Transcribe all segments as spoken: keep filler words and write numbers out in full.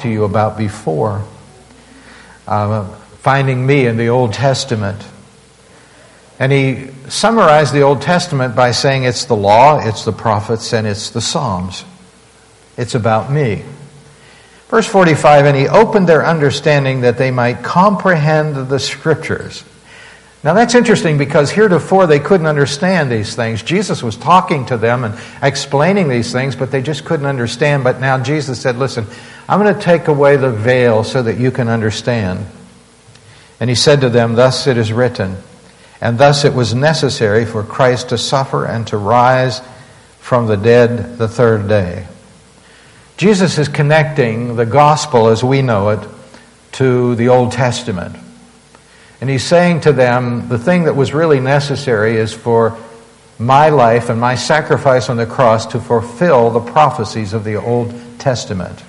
to you about before. Uh, finding me in the Old Testament. And he summarized the Old Testament by saying it's the law, it's the prophets, and it's the Psalms. It's about me. Verse forty-five, and he opened their understanding that they might comprehend the Scriptures. Now that's interesting because heretofore they couldn't understand these things. Jesus was talking to them and explaining these things, but they just couldn't understand. But now Jesus said, listen, I'm going to take away the veil so that you can understand. And he said to them, thus it is written, and thus it was necessary for Christ to suffer and to rise from the dead the third day. Jesus is connecting the gospel as we know it to the Old Testament. And he's saying to them, the thing that was really necessary is for my life and my sacrifice on the cross to fulfill the prophecies of the Old Testament.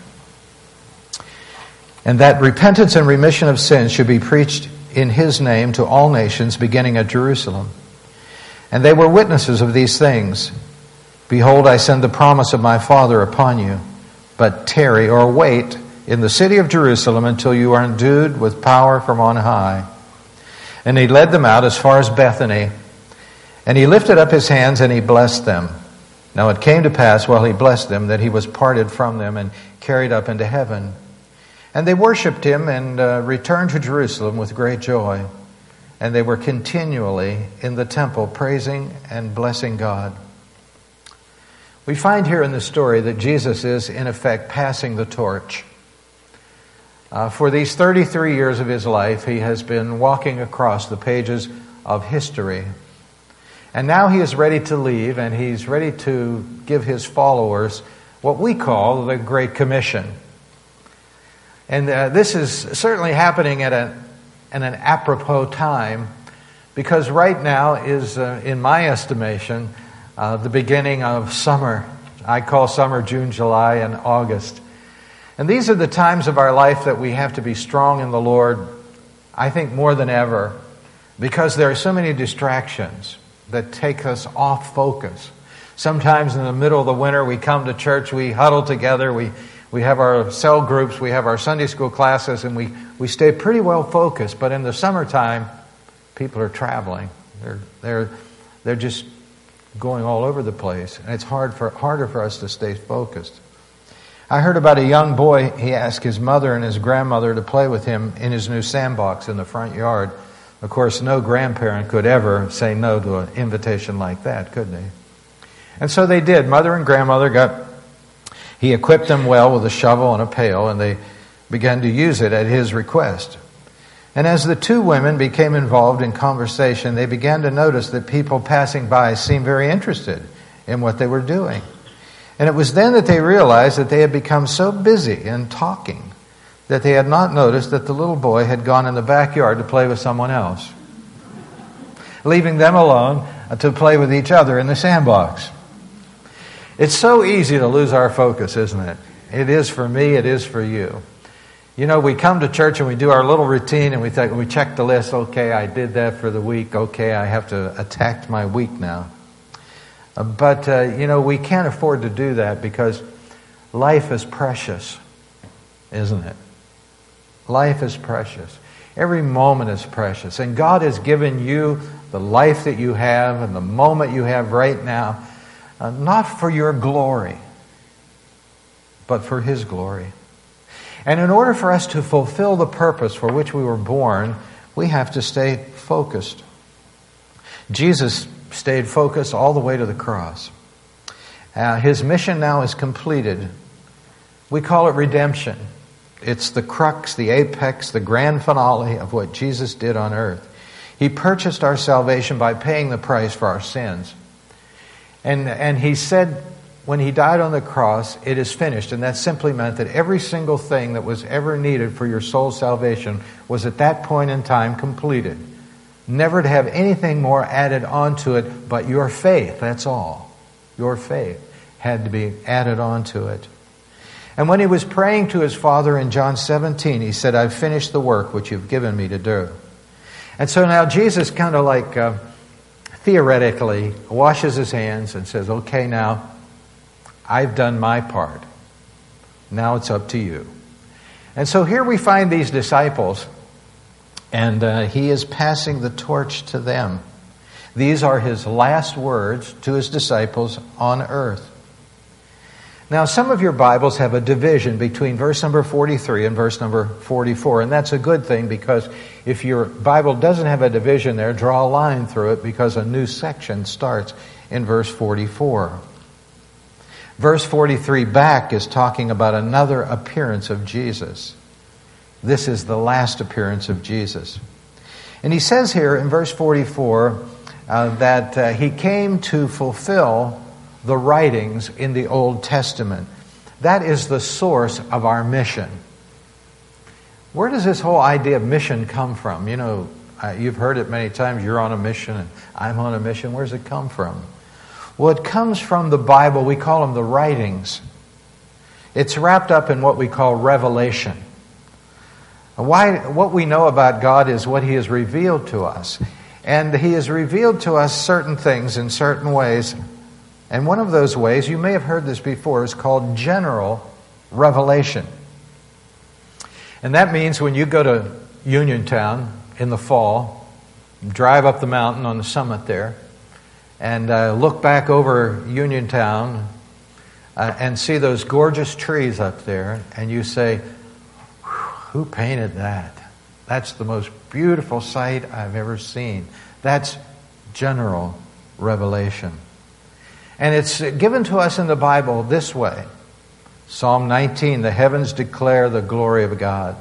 And that repentance and remission of sins should be preached in his name to all nations, beginning at Jerusalem. And they were witnesses of these things. Behold, I send the promise of my Father upon you, but tarry or wait in the city of Jerusalem until you are endued with power from on high. And he led them out as far as Bethany, and he lifted up his hands and he blessed them. Now it came to pass while he blessed them that he was parted from them and carried up into heaven. And they worshipped him and uh, returned to Jerusalem with great joy. And they were continually in the temple praising and blessing God. We find here in the story that Jesus is, in effect, passing the torch. Uh, for these thirty-three years of his life, he has been walking across the pages of history. And now he is ready to leave, and he's ready to give his followers what we call the Great Commission. And uh, this is certainly happening at, a, at an apropos time, because right now is, uh, in my estimation, uh, the beginning of summer. I call summer June, July, and August. And these are the times of our life that we have to be strong in the Lord, I think more than ever, because there are so many distractions that take us off focus. Sometimes in the middle of the winter, we come to church, we huddle together, we, we have our cell groups, we have our Sunday school classes, and we, we stay pretty well focused. But in the summertime, people are traveling. They're, they're, they're just going all over the place, and it's hard for, harder for us to stay focused. I heard about a young boy. He asked his mother and his grandmother to play with him in his new sandbox in the front yard. Of course, no grandparent could ever say no to an invitation like that, could they? And so they did. Mother and grandmother got, he equipped them well with a shovel and a pail, and they began to use it at his request. And as the two women became involved in conversation, they began to notice that people passing by seemed very interested in what they were doing. And it was then that they realized that they had become so busy in talking that they had not noticed that the little boy had gone in the backyard to play with someone else, leaving them alone to play with each other in the sandbox. It's so easy to lose our focus, isn't it? It is for me, it is for you. You know, we come to church and we do our little routine and we think, we check the list, okay, I did that for the week, okay, I have to attack my week now. But, uh, you know, we can't afford to do that because life is precious, isn't it? Life is precious. Every moment is precious. And God has given you the life that you have and the moment you have right now, uh, not for your glory, but for His glory. And in order for us to fulfill the purpose for which we were born, we have to stay focused. Jesus stayed focused all the way to the cross. Uh, his mission now is completed. We call it redemption. It's the crux, the apex, the grand finale of what Jesus did on earth. He purchased our salvation by paying the price for our sins. And, and he said when he died on the cross, it is finished. And that simply meant that every single thing that was ever needed for your soul's salvation was at that point in time completed. Never to have anything more added onto it but your faith, that's all. Your faith had to be added onto it. And when he was praying to his Father in John seventeen, he said, I've finished the work which you've given me to do. And so now Jesus kind of like uh, theoretically washes his hands and says, okay, now I've done my part. Now it's up to you. And so here we find these disciples, and uh, he is passing the torch to them. These are his last words to his disciples on earth. Now, some of your Bibles have a division between verse number forty-three and verse number forty-four, and that's a good thing, because if your Bible doesn't have a division there, draw a line through it, because a new section starts in verse forty-four. Verse forty-three back is talking about another appearance of Jesus. This is the last appearance of Jesus. And he says here in verse forty-four uh, that uh, he came to fulfill the writings in the Old Testament. That is the source of our mission. Where does this whole idea of mission come from? You know, uh, you've heard it many times, you're on a mission and I'm on a mission. Where's it come from? Well, it comes from the Bible. We call them the writings. It's wrapped up in what we call revelation. Why? What we know about God is what he has revealed to us. And he has revealed to us certain things in certain ways. And one of those ways, you may have heard this before, is called general revelation. And that means when you go to Uniontown in the fall, drive up the mountain on the summit there, and uh, look back over Uniontown uh, and see those gorgeous trees up there, and you say, who painted that? That's the most beautiful sight I've ever seen. That's general revelation. And it's given to us in the Bible this way. Psalm nineteen, the heavens declare the glory of God.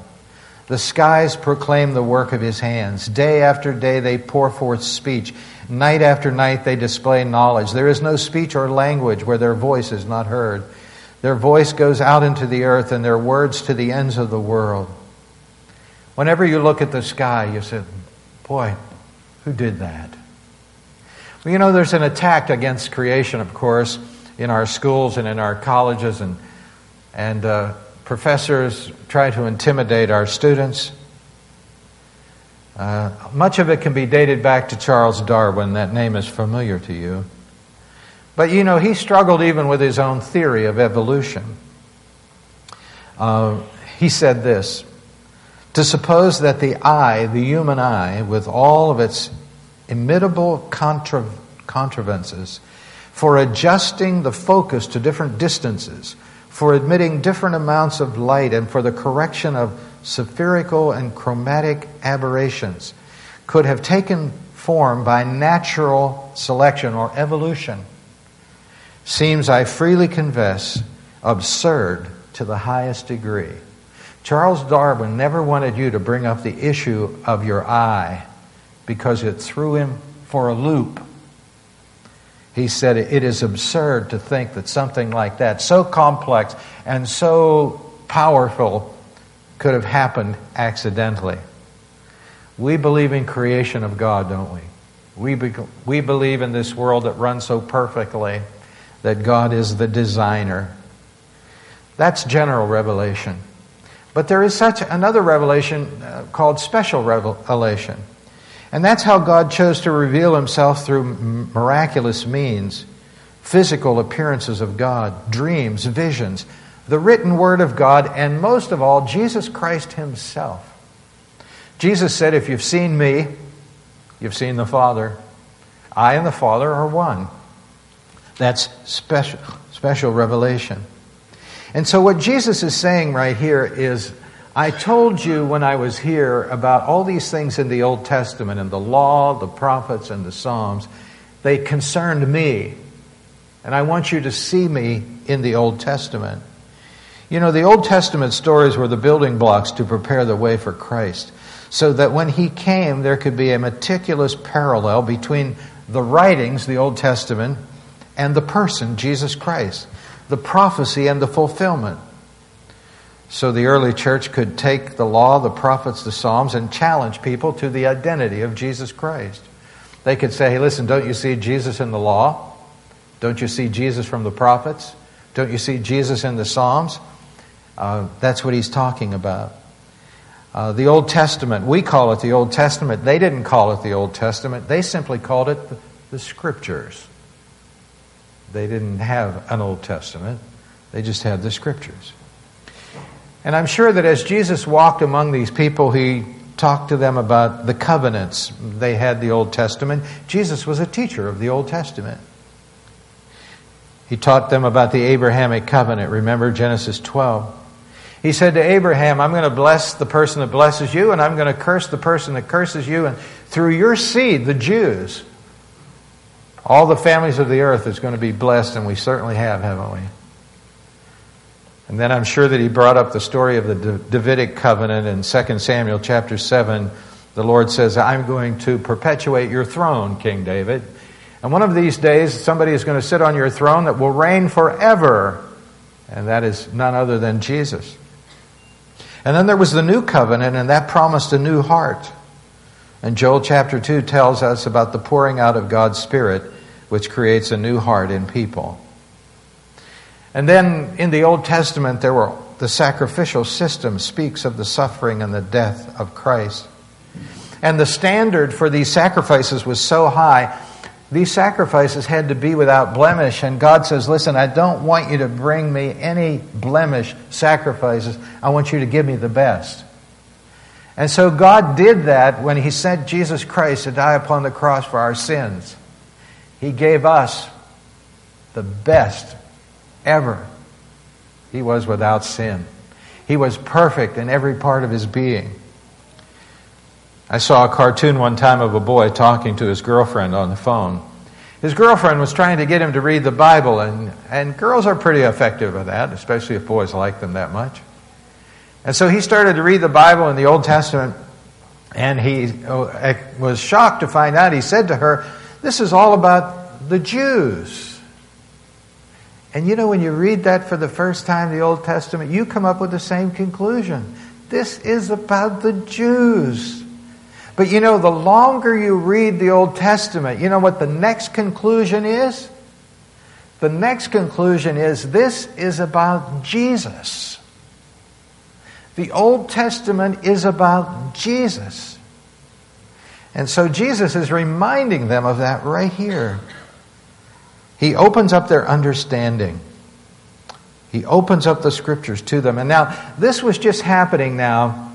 The skies proclaim the work of his hands. Day after day they pour forth speech. Night after night they display knowledge. There is no speech or language where their voice is not heard. Their voice goes out into the earth and their words to the ends of the world. Whenever you look at the sky, you say, boy, who did that? Well, you know, there's an attack against creation, of course, in our schools and in our colleges, and and uh, professors try to intimidate our students. Uh, much of it can be dated back to Charles Darwin. That name is familiar to you. But, you know, he struggled even with his own theory of evolution. Uh, he said this, to suppose that the eye, the human eye, with all of its imitable contra- contrivances for adjusting the focus to different distances, for admitting different amounts of light, and for the correction of spherical and chromatic aberrations, could have taken form by natural selection or evolution, seems, I freely confess, absurd to the highest degree. Charles Darwin never wanted you to bring up the issue of your eye, because it threw him for a loop. He said, it is absurd to think that something like that, so complex and so powerful, could have happened accidentally. We believe in creation of God, don't we? We be- we believe in this world that runs so perfectly that God is the designer. That's general revelation. But there is such another revelation uh, called special revelation. And that's how God chose to reveal himself through miraculous means, physical appearances of God, dreams, visions, the written word of God, and most of all, Jesus Christ himself. Jesus said, if you've seen me, you've seen the Father. I and the Father are one. That's special, special revelation. And so what Jesus is saying right here is, I told you when I was here about all these things in the Old Testament, and the law, the prophets, and the Psalms. They concerned me, and I want you to see me in the Old Testament. You know, the Old Testament stories were the building blocks to prepare the way for Christ, so that when he came, there could be a meticulous parallel between the writings, the Old Testament, and the person, Jesus Christ, the prophecy and the fulfillment. So the early church could take the law, the prophets, the Psalms, and challenge people to the identity of Jesus Christ. They could say, hey, listen, don't you see Jesus in the law? Don't you see Jesus from the prophets? Don't you see Jesus in the Psalms? Uh, that's what he's talking about. Uh, the Old Testament, we call it the Old Testament. They didn't call it the Old Testament. They simply called it the, the Scriptures. They didn't have an Old Testament. They just had the Scriptures. And I'm sure that as Jesus walked among these people, he talked to them about the covenants. They had the Old Testament. Jesus was a teacher of the Old Testament. He taught them about the Abrahamic covenant. Remember Genesis twelve. He said to Abraham, I'm going to bless the person that blesses you, and I'm going to curse the person that curses you, and through your seed, the Jews, all the families of the earth is going to be blessed, and we certainly have, haven't we? And then I'm sure that he brought up the story of the Da- Davidic covenant in Second Samuel chapter seven. The Lord says, I'm going to perpetuate your throne, King David. And one of these days, somebody is going to sit on your throne that will reign forever. And that is none other than Jesus. And then there was the new covenant, and that promised a new heart. And Joel chapter two tells us about the pouring out of God's Spirit, which creates a new heart in people. And then in the Old Testament, there were the sacrificial system speaks of the suffering and the death of Christ. And the standard for these sacrifices was so high, these sacrifices had to be without blemish. And God says, listen, I don't want you to bring me any blemish sacrifices. I want you to give me the best. And so God did that when he sent Jesus Christ to die upon the cross for our sins. He gave us the best ever. He was without sin. He was perfect in every part of his being. I saw a cartoon one time of a boy talking to his girlfriend on the phone. His girlfriend was trying to get him to read the Bible, and, and girls are pretty effective at that, especially if boys like them that much. And so he started to read the Bible in the Old Testament, and he was shocked to find out. He said to her, this is all about the Jews. And you know, when you read that for the first time, the Old Testament, you come up with the same conclusion. This is about the Jews. But you know, the longer you read the Old Testament, you know what the next conclusion is? The next conclusion is this is about Jesus. The Old Testament is about Jesus. And so Jesus is reminding them of that right here. He opens up their understanding. He opens up the Scriptures to them. And now, this was just happening now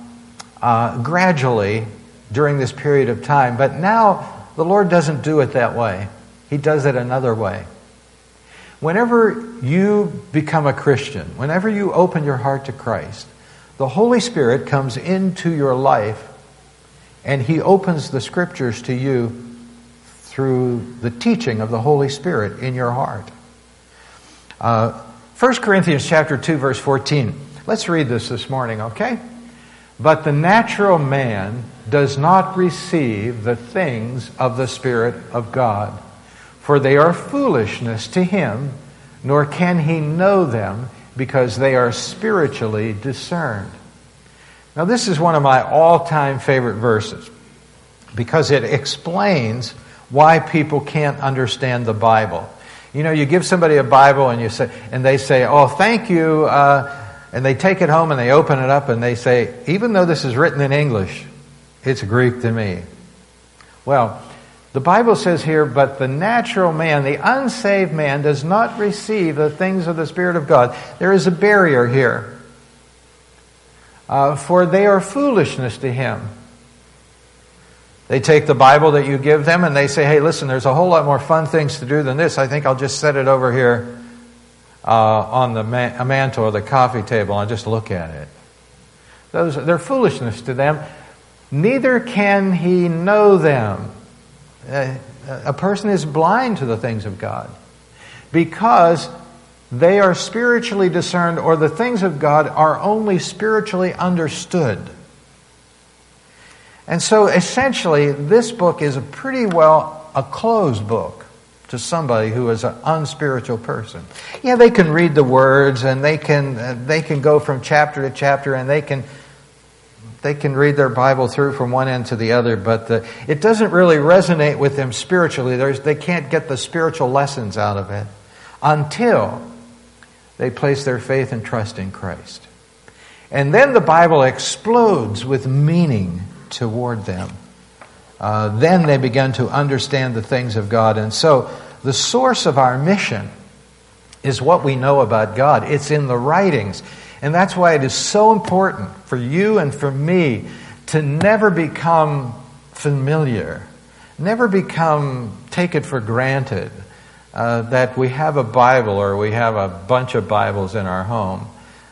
uh, gradually during this period of time. But now, the Lord doesn't do it that way. He does it another way. Whenever you become a Christian, whenever you open your heart to Christ, the Holy Spirit comes into your life, and he opens the Scriptures to you through the teaching of the Holy Spirit in your heart. Uh, First Corinthians chapter two, verse fourteen. Let's read this this morning, okay? But the natural man does not receive the things of the Spirit of God, for they are foolishness to him, nor can he know them, because they are spiritually discerned. Now, this is one of my all-time favorite verses because it explains why people can't understand the Bible. You know, you give somebody a Bible and you say, and they say, "Oh, thank you," uh, and they take it home and they open it up and they say, "Even though this is written in English, it's Greek to me." Well, the Bible says here, but the natural man, the unsaved man, does not receive the things of the Spirit of God. There is a barrier here. Uh, for they are foolishness to him. They take the Bible that you give them and they say, hey, listen, there's a whole lot more fun things to do than this. I think I'll just set it over here uh, on the man- mantle or the coffee table and just look at it. Those, they're foolishness to them. Neither can he know them. A person is blind to the things of God because they are spiritually discerned, or the things of God are only spiritually understood. And so essentially, this book is a pretty well a closed book to somebody who is an unspiritual person. Yeah, they can read the words, and they can they can go from chapter to chapter, and they can... They can read their Bible through from one end to the other, but the, it doesn't really resonate with them spiritually. There's, they can't get the spiritual lessons out of it until they place their faith and trust in Christ. And then the Bible explodes with meaning toward them. Uh, then they begin to understand the things of God. And so the source of our mission is what we know about God. It's in the writings. And that's why it is so important for you and for me to never become familiar, never become take it for granted uh, that we have a Bible or we have a bunch of Bibles in our home.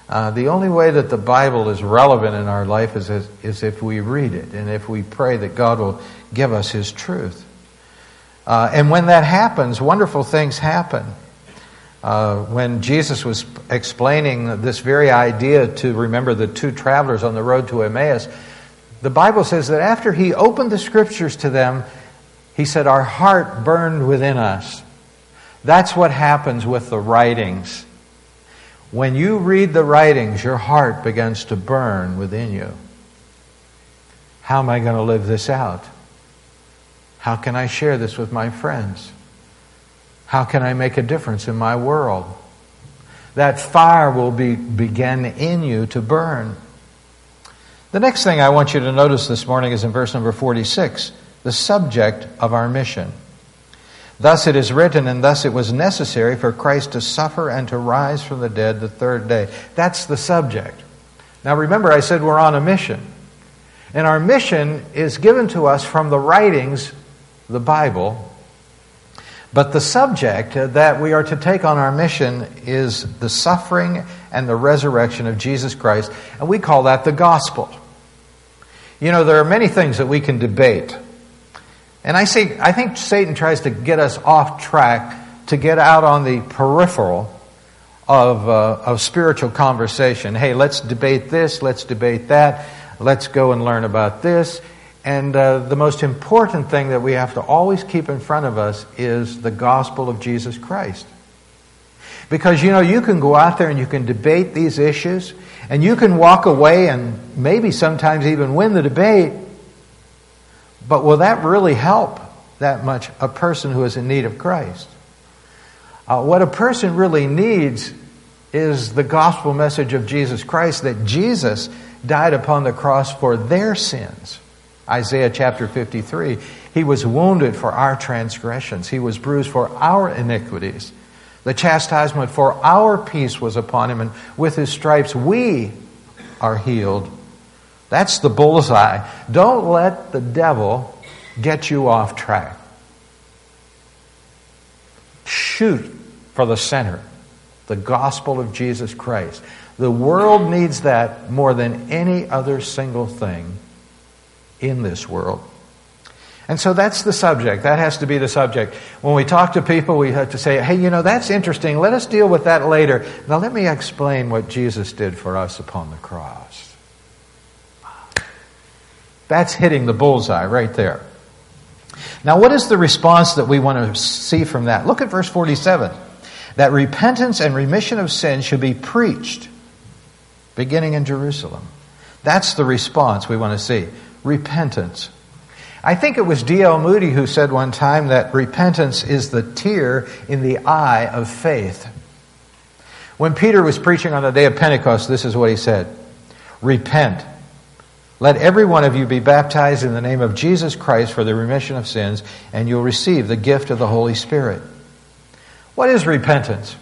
Uh, the only way that the Bible is relevant in our life is, is, is if we read it and if we pray that God will give us His truth. Uh, and when that happens, wonderful things happen. Uh, when Jesus was explaining this very idea to remember the two travelers on the road to Emmaus, the Bible says that after He opened the Scriptures to them, He said, our heart burned within us. That's what happens with the writings. When you read the writings, your heart begins to burn within you. How am I going to live this out? How can I share this with my friends? How can I make a difference in my world? That fire will be, begin in you to burn. The next thing I want you to notice this morning is in verse number forty-six, the subject of our mission. Thus it is written, and thus it was necessary for Christ to suffer and to rise from the dead the third day. That's the subject. Now remember, I said we're on a mission. And our mission is given to us from the writings, the Bible. But the subject that we are to take on our mission is the suffering and the resurrection of Jesus Christ. And we call that the gospel. You know, there are many things that we can debate. And I see, I think Satan tries to get us off track to get out on the peripheral of, uh, of spiritual conversation. Hey, let's debate this, let's debate that, let's go and learn about this. And uh, the most important thing that we have to always keep in front of us is the gospel of Jesus Christ. Because, you know, you can go out there and you can debate these issues, and you can walk away and maybe sometimes even win the debate. But will that really help that much a person who is in need of Christ? Uh, what a person really needs is the gospel message of Jesus Christ, that Jesus died upon the cross for their sins. Isaiah chapter fifty-three, He was wounded for our transgressions. He was bruised for our iniquities. The chastisement for our peace was upon Him, and with His stripes we are healed. That's the bullseye. Don't let the devil get you off track. Shoot for the center, the gospel of Jesus Christ. The world needs that more than any other single thing in this world. And so that's the subject. That has to be the subject. When we talk to people, we have to say, hey, you know, that's interesting. Let us deal with that later. Now let me explain what Jesus did for us upon the cross. That's hitting the bullseye right there. Now, what is the response that we want to see from that? Look at verse forty-seven. That repentance and remission of sin should be preached, beginning in Jerusalem. That's the response we want to see. Repentance. I think it was D L Moody who said one time that repentance is the tear in the eye of faith. When Peter was preaching on the day of Pentecost, this is what he said. Repent. Let every one of you be baptized in the name of Jesus Christ for the remission of sins, and you'll receive the gift of the Holy Spirit. What is repentance?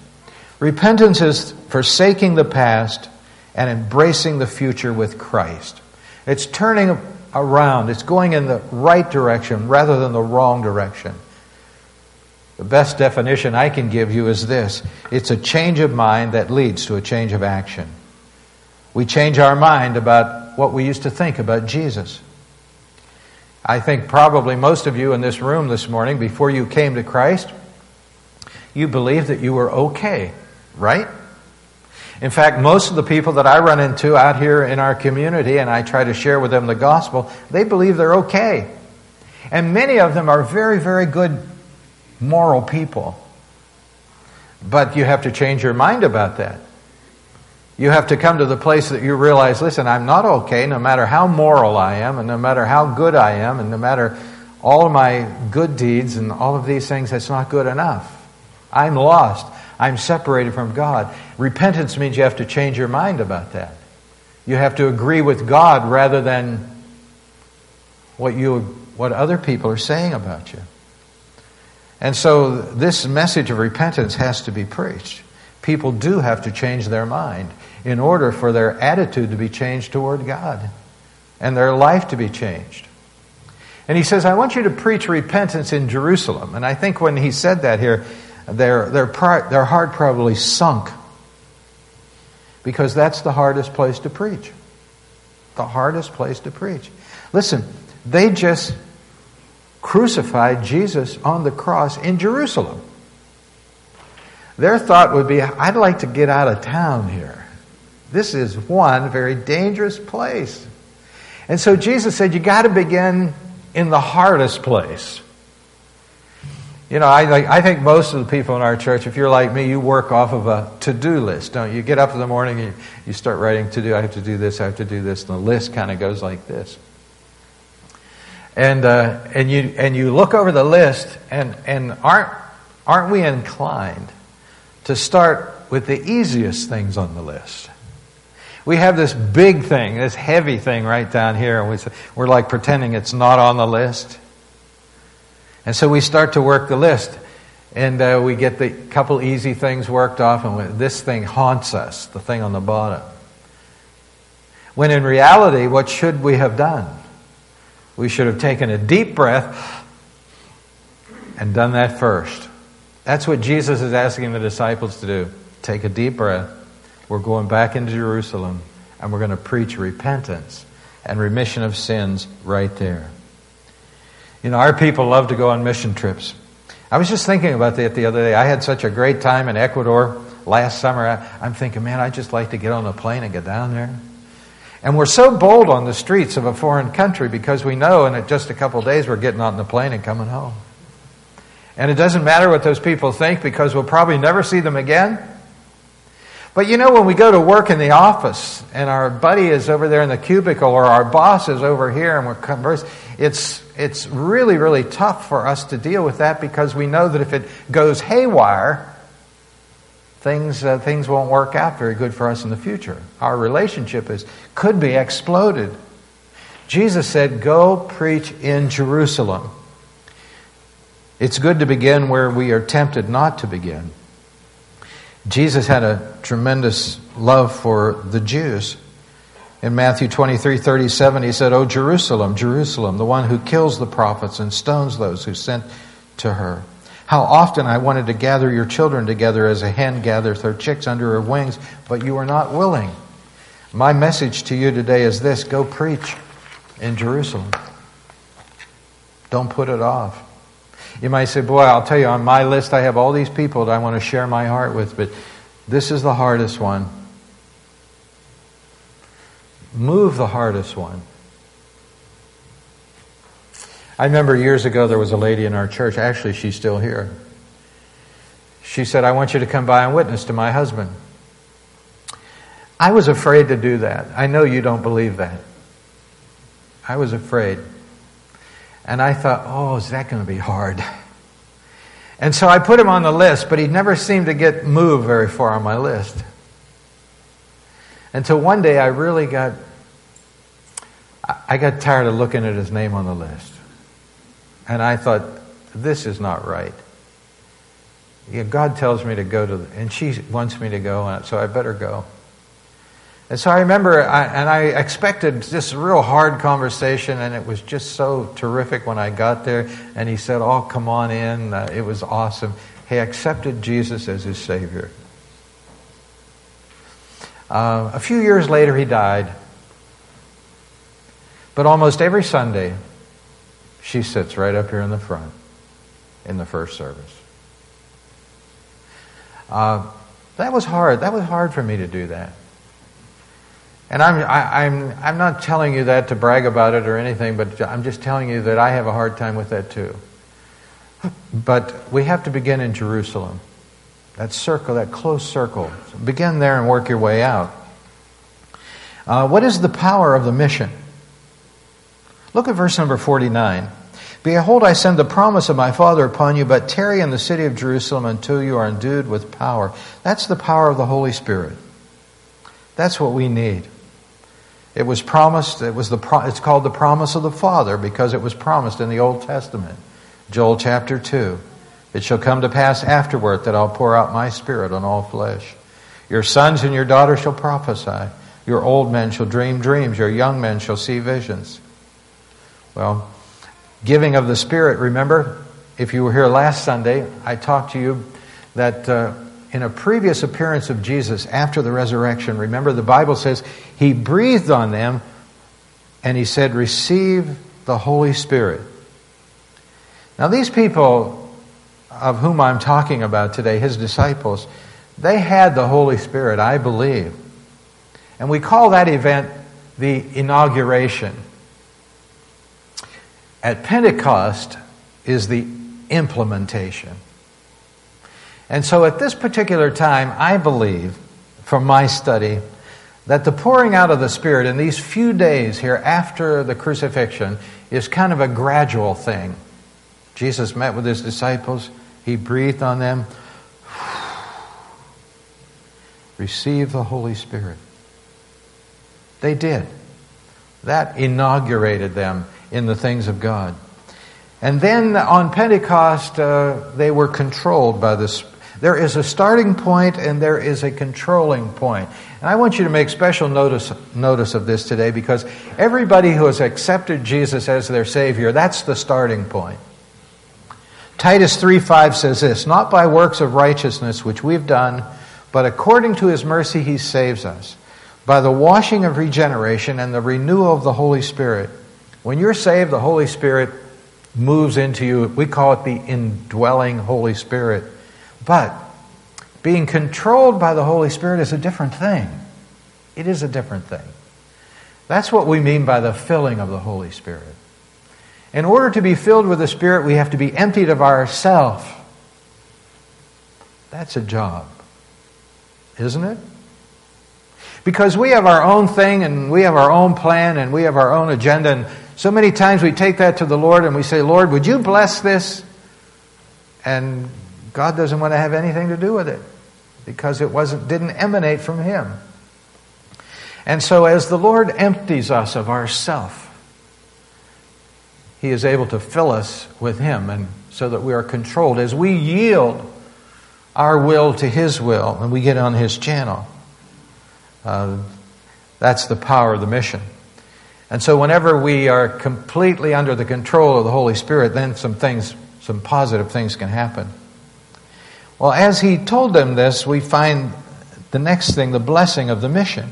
Repentance is forsaking the past and embracing the future with Christ. It's turning around. It's going in the right direction rather than the wrong direction. The best definition I can give you is this. It's a change of mind that leads to a change of action. We change our mind about what we used to think about Jesus. I think probably most of you in this room this morning, before you came to Christ, you believed that you were okay, right? In fact, most of the people that I run into out here in our community, and I try to share with them the gospel, they believe they're okay. And many of them are very, very good moral people. But you have to change your mind about that. You have to come to the place that you realize, listen, I'm not okay, no matter how moral I am, and no matter how good I am, and no matter all of my good deeds and all of these things, that's not good enough. I'm lost. I'm separated from God. Repentance means you have to change your mind about that. You have to agree with God rather than what you, what other people are saying about you. And so this message of repentance has to be preached. People do have to change their mind. in order for their attitude to be changed toward God and their life to be changed. And he says, I want you to preach repentance in Jerusalem. And I think when he said that here, their, their, their heart probably sunk, because that's the hardest place to preach. The hardest place to preach. Listen, they just crucified Jesus on the cross in Jerusalem. Their thought would be, I'd like to get out of town here. This is one very dangerous place. And so Jesus said, you got to begin in the hardest place. You know, I, I think most of the people in our church, if you're like me, you work off of a to-do list, don't you? You get up in the morning and you, you start writing to-do. I have to do this, I have to do this. And the list kind of goes like this. And uh, and you and you look over the list, and, and aren't aren't we inclined to start with the easiest things on the list? We have this big thing, this heavy thing right down here, and we say, we're like pretending it's not on the list. And so we start to work the list, and uh, we get the couple easy things worked off, and we, this thing haunts us, the thing on the bottom. When in reality, what should we have done? We should have taken a deep breath and done that first. That's what Jesus is asking the disciples to do. Take a deep breath. We're going back into Jerusalem, and we're going to preach repentance and remission of sins right there. You know, our people love to go on mission trips. I was just thinking about that the other day. I had such a great time in Ecuador last summer. I, I'm thinking, man, I'd just like to get on a plane and get down there. And we're so bold on the streets of a foreign country because we know in just a couple of days we're getting on the plane and coming home. And it doesn't matter what those people think, because we'll probably never see them again. But you know, when we go to work in the office and our buddy is over there in the cubicle, or our boss is over here and we're conversing, it's it's really, really tough for us to deal with that, because we know that if it goes haywire, things uh, things won't work out very good for us in the future. Our relationship is could be exploded. Jesus said, go preach in Jerusalem. It's good to begin where we are tempted not to begin. Jesus had a tremendous love for the Jews. In Matthew twenty-three thirty-seven, he said, "O Jerusalem, Jerusalem, the one who kills the prophets and stones those who sent to her. How often I wanted to gather your children together as a hen gathers her chicks under her wings, but you were not willing. My message to you today is this: go preach in Jerusalem. Don't put it off." You might say, boy, I'll tell you, on my list I have all these people that I want to share my heart with, but this is the hardest one. Move the hardest one. I remember years ago there was a lady in our church, actually she's still here. She said, I want you to come by and witness to my husband. I was afraid to do that. I know you don't believe that. I was afraid. And I thought, oh, is that going to be hard? And so I put him on the list, but he never seemed to get moved very far on my list. Until one day I really got, I got tired of looking at his name on the list. And I thought, this is not right. Yeah, God tells me to go to, the, and she wants me to go, so I better go. And so I remember, I, and I expected this real hard conversation, and it was just so terrific when I got there. And he said, oh, come on in. Uh, it was awesome. He accepted Jesus as his Savior. Uh, a few years later, he died. But almost every Sunday, she sits right up here in the front in the first service. Uh, that was hard. That was hard for me to do that. And I'm I, I'm I'm not telling you that to brag about it or anything, but I'm just telling you that I have a hard time with that too. But we have to begin in Jerusalem, that circle, that close circle. So begin there and work your way out. Uh, what is the power of the mission? Look at verse number forty-nine. Behold, I send the promise of my Father upon you, but tarry in the city of Jerusalem until you are endued with power. That's the power of the Holy Spirit. That's what we need. It was promised, it was the pro, it's called the promise of the Father because it was promised in the Old Testament. Joel chapter two. It shall come to pass afterward that I'll pour out my Spirit on all flesh. Your sons and your daughters shall prophesy. Your old men shall dream dreams. Your young men shall see visions. Well, giving of the Spirit, remember, if you were here last Sunday, I talked to you that uh, in a previous appearance of Jesus after the resurrection, remember the Bible says he breathed on them and he said, receive the Holy Spirit. Now these people of whom I'm talking about today, his disciples, they had the Holy Spirit, I believe. And we call that event the inauguration. At Pentecost is the implementation. And so at this particular time, I believe, from my study, that the pouring out of the Spirit in these few days here after the crucifixion is kind of a gradual thing. Jesus met with his disciples. He breathed on them. Receive the Holy Spirit. They did. That inaugurated them in the things of God. And then on Pentecost, uh, they were controlled by this. There is a starting point and there is a controlling point. And I want you to make special notice, notice of this today, because everybody who has accepted Jesus as their Savior, that's the starting point. Titus three five says this, not by works of righteousness which we've done, but according to his mercy he saves us, by the washing of regeneration and the renewal of the Holy Spirit. When you're saved, the Holy Spirit moves into you. We call it the indwelling Holy Spirit. But being controlled by the Holy Spirit is a different thing. It is a different thing. That's what we mean by the filling of the Holy Spirit. In order to be filled with the Spirit, we have to be emptied of ourselves. That's a job, isn't it? Because we have our own thing and we have our own plan and we have our own agenda, and so many times we take that to the Lord and we say, Lord, would you bless this? And God doesn't want to have anything to do with it because it wasn't didn't emanate from him. And so as the Lord empties us of ourself, he is able to fill us with him, and so that we are controlled as we yield our will to his will and we get on his channel. Uh, that's the power of the mission. And so whenever we are completely under the control of the Holy Spirit, then some things, some positive things can happen. Well, as he told them this, we find the next thing, the blessing of the mission.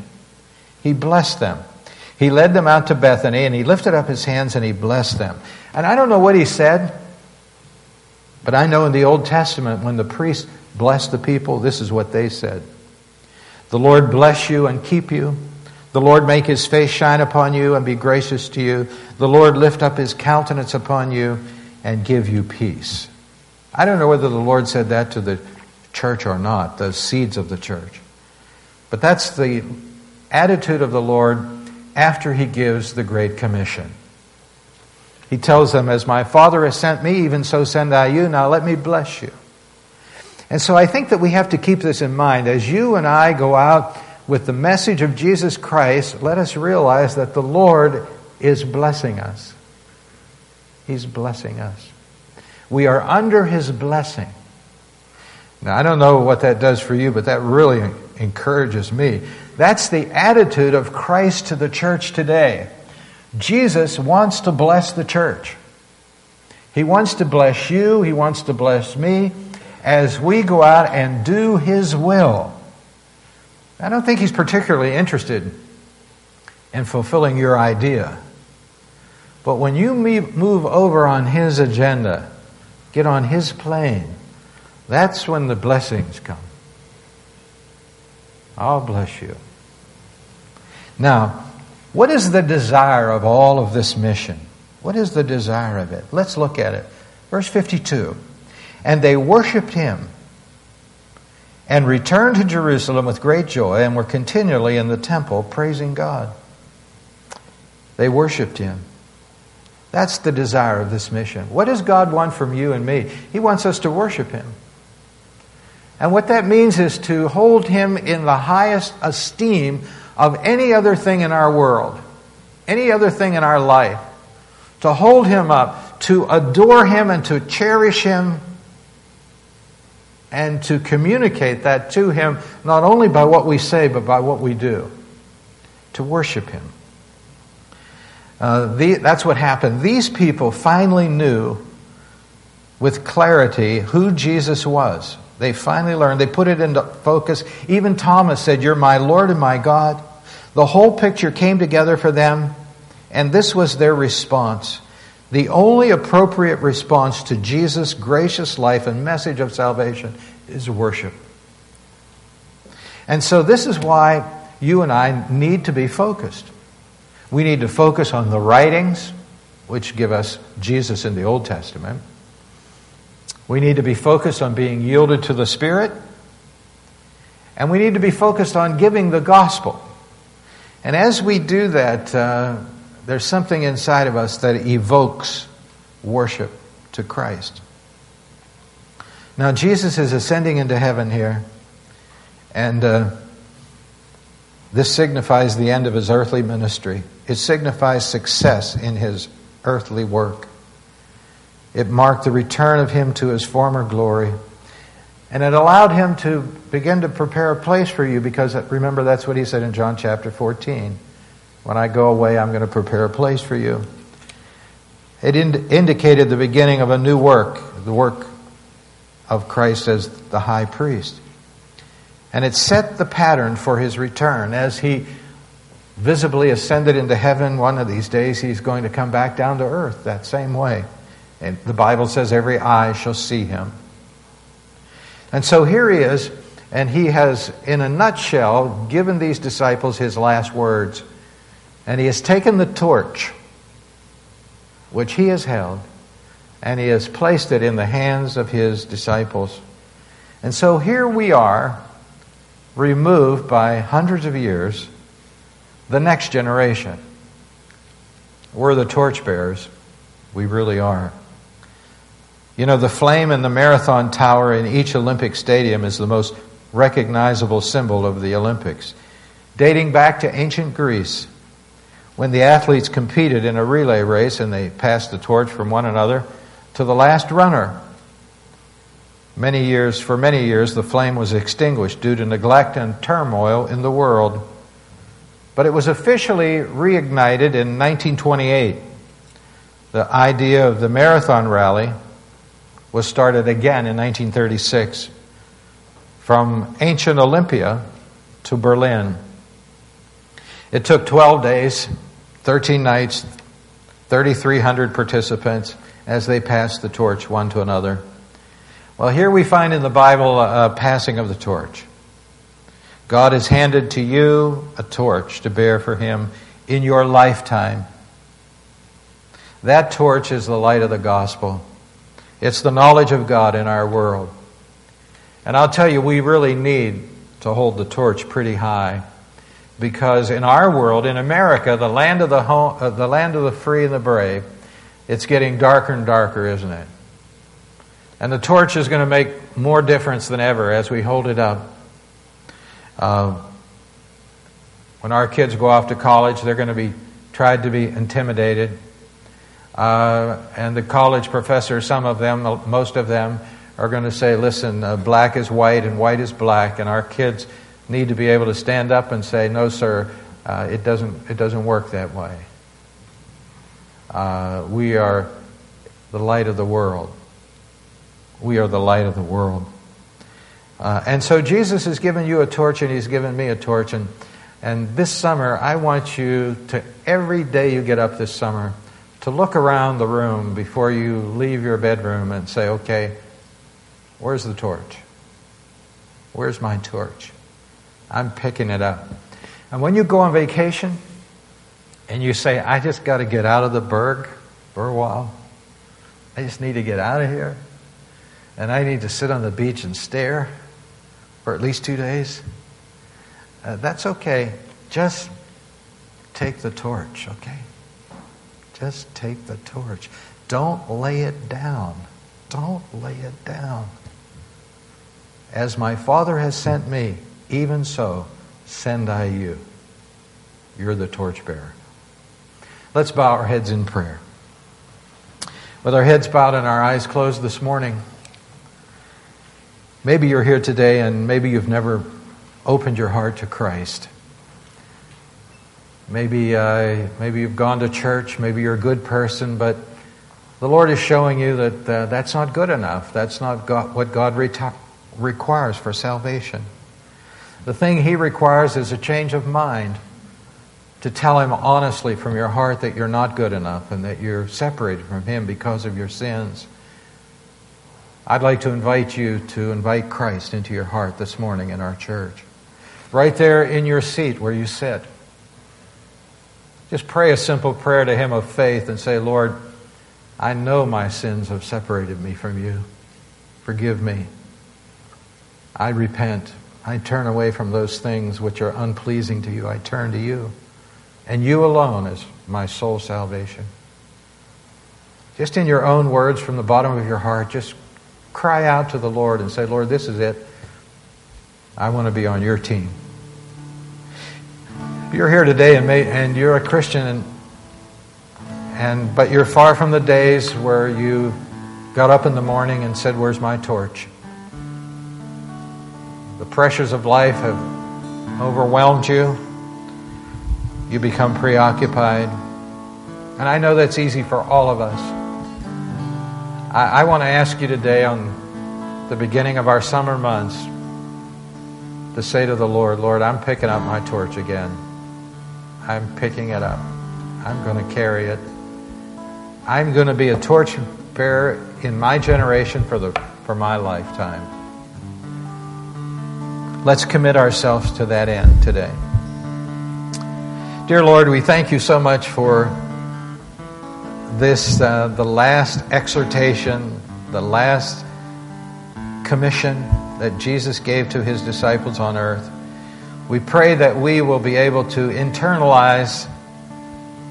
He blessed them. He led them out to Bethany, and he lifted up his hands and he blessed them. And I don't know what he said, but I know in the Old Testament when the priests blessed the people, this is what they said. The Lord bless you and keep you. The Lord make his face shine upon you and be gracious to you. The Lord lift up his countenance upon you and give you peace. I don't know whether the Lord said that to the church or not, the seeds of the church. But that's the attitude of the Lord after he gives the Great Commission. He tells them, as my Father has sent me, even so send I you. Now let me bless you. And so I think that we have to keep this in mind. As you and I go out with the message of Jesus Christ, let us realize that the Lord is blessing us. He's blessing us. We are under his blessing. Now, I don't know what that does for you, but that really encourages me. That's the attitude of Christ to the church today. Jesus wants to bless the church. He wants to bless you. He wants to bless me as we go out and do his will. I don't think he's particularly interested in fulfilling your idea. But when you move over on his agenda, get on his plane, that's when the blessings come. I'll bless you. Now, what is the desire of all of this mission? What is the desire of it? Let's look at it. Verse fifty-two. And they worshiped him and returned to Jerusalem with great joy and were continually in the temple praising God. They worshiped him. That's the desire of this mission. What does God want from you and me? He wants us to worship him. And what that means is to hold him in the highest esteem of any other thing in our world, any other thing in our life, to hold him up, to adore him and to cherish him and to communicate that to Him, not only by what we say, but by what we do, to worship Him. Uh, the, that's what happened. These people finally knew with clarity who Jesus was. They finally learned. They put it into focus. Even Thomas said, "You're my Lord and my God." The whole picture came together for them, and this was their response. The only appropriate response to Jesus' gracious life and message of salvation is worship. And so this is why you and I need to be focused. We need to focus on the writings, which give us Jesus in the Old Testament. We need to be focused on being yielded to the Spirit. And we need to be focused on giving the gospel. And as we do that, uh, there's something inside of us that evokes worship to Christ. Now, Jesus is ascending into heaven here. And uh, this signifies the end of His earthly ministry. It signifies success in His earthly work. It marked the return of Him to His former glory. And it allowed Him to begin to prepare a place for you, because remember, that's what He said in John chapter fourteen. When I go away, I'm going to prepare a place for you. It ind- indicated the beginning of a new work, the work of Christ as the high priest. And it set the pattern for His return. As He visibly ascended into heaven, one of these days He's going to come back down to earth that same way. And the Bible says every eye shall see Him. And so here He is, and He has, in a nutshell, given these disciples His last words. And He has taken the torch, which He has held, and He has placed it in the hands of His disciples. And so here we are, removed by hundreds of years, the next generation. We're the torchbearers. We really are. You know, the flame in the marathon tower in each Olympic stadium is the most recognizable symbol of the Olympics. Dating back to ancient Greece, when the athletes competed in a relay race and they passed the torch from one another to the last runner. Many years, for many years, the flame was extinguished due to neglect and turmoil in the world. But it was officially reignited in nineteen twenty-eight. The idea of the marathon rally was started again in nineteen thirty-six from ancient Olympia to Berlin. It took twelve days, thirteen nights, three thousand three hundred participants as they passed the torch one to another. Well, here we find in the Bible a passing of the torch. God has handed to you a torch to bear for Him in your lifetime. That torch is the light of the gospel. It's the knowledge of God in our world. And I'll tell you, we really need to hold the torch pretty high. Because in our world, in America, the land of the home, uh, the land of the free and the brave, it's getting darker and darker, isn't it? And the torch is going to make more difference than ever as we hold it up. Uh, when our kids go off to college, they're going to be tried to be intimidated. Uh, and the college professors, some of them, most of them, are going to say, listen, uh, black is white and white is black, and our kids need to be able to stand up and say, no, sir, uh, it doesn't it doesn't work that way. Uh, we are the light of the world. We are the light of the world. Uh, and so Jesus has given you a torch, and He's given me a torch. And, and this summer, I want you to, every day you get up this summer, to look around the room before you leave your bedroom and say, okay, where's the torch? Where's my torch? I'm picking it up. And when you go on vacation and you say, I just got to get out of the burg for a while. I just need to get out of here. And I need to sit on the beach and stare for at least two days. Uh, that's okay. Just take the torch, okay? Just take the torch. Don't lay it down. Don't lay it down. As my Father has sent me, even so, send I you. You're the torchbearer. Let's bow our heads in prayer. With our heads bowed and our eyes closed this morning, Maybe you're here today and maybe you've never opened your heart to Christ. Maybe uh, maybe you've gone to church, maybe you're a good person, but the Lord is showing you that uh, that's not good enough. That's not God, what God re- requires for salvation. The thing He requires is a change of mind, to tell Him honestly from your heart that you're not good enough and that you're separated from Him because of your sins. I'd like to invite you to invite Christ into your heart this morning in our church. Right there in your seat where you sit, just pray a simple prayer to Him of faith and say, Lord, I know my sins have separated me from You. Forgive me. I repent. I turn away from those things which are unpleasing to You. I turn to You. And You alone is my sole salvation. Just in your own words from the bottom of your heart, just cry out to the Lord and say, Lord, this is it. I want to be on Your team. You're here today and may, and you're a Christian, and, and but you're far from the days where you got up in the morning and said, where's my torch? The pressures of life have overwhelmed you. You become preoccupied. And I know that's easy for all of us. I, I want to ask you today, on the beginning of our summer months, to say to the Lord, Lord, I'm picking up my torch again. I'm picking it up. I'm going to carry it. I'm going to be a torch bearer in my generation for the for my lifetime. Let's commit ourselves to that end today. Dear Lord, we thank You so much for this, uh, the last exhortation, the last commission that Jesus gave to His disciples on earth. We pray that we will be able to internalize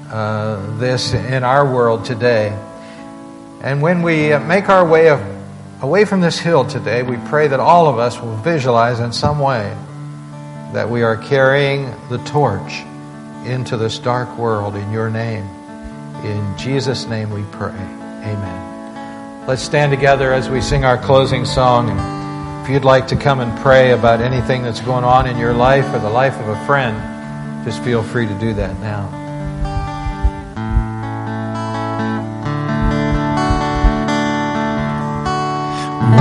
Uh, this in our world today. And when we uh, make our way of, away from this hill today, we pray that all of us will visualize in some way that we are carrying the torch into this dark world in Your name. In Jesus' name we pray. Amen. Let's stand together as we sing our closing song. And if you'd like to come and pray about anything that's going on in your life or the life of a friend, just feel free to do that now.